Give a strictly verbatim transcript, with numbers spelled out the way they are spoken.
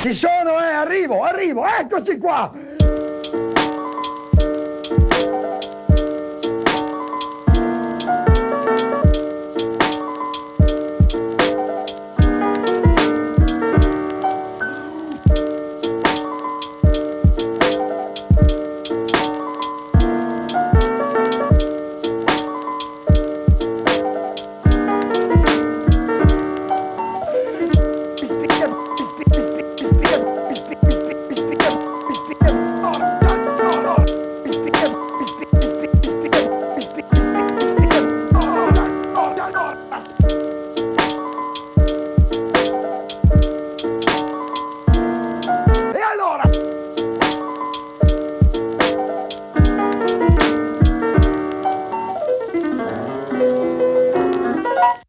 Ci sono, eh, arrivo, arrivo, eccoci qua!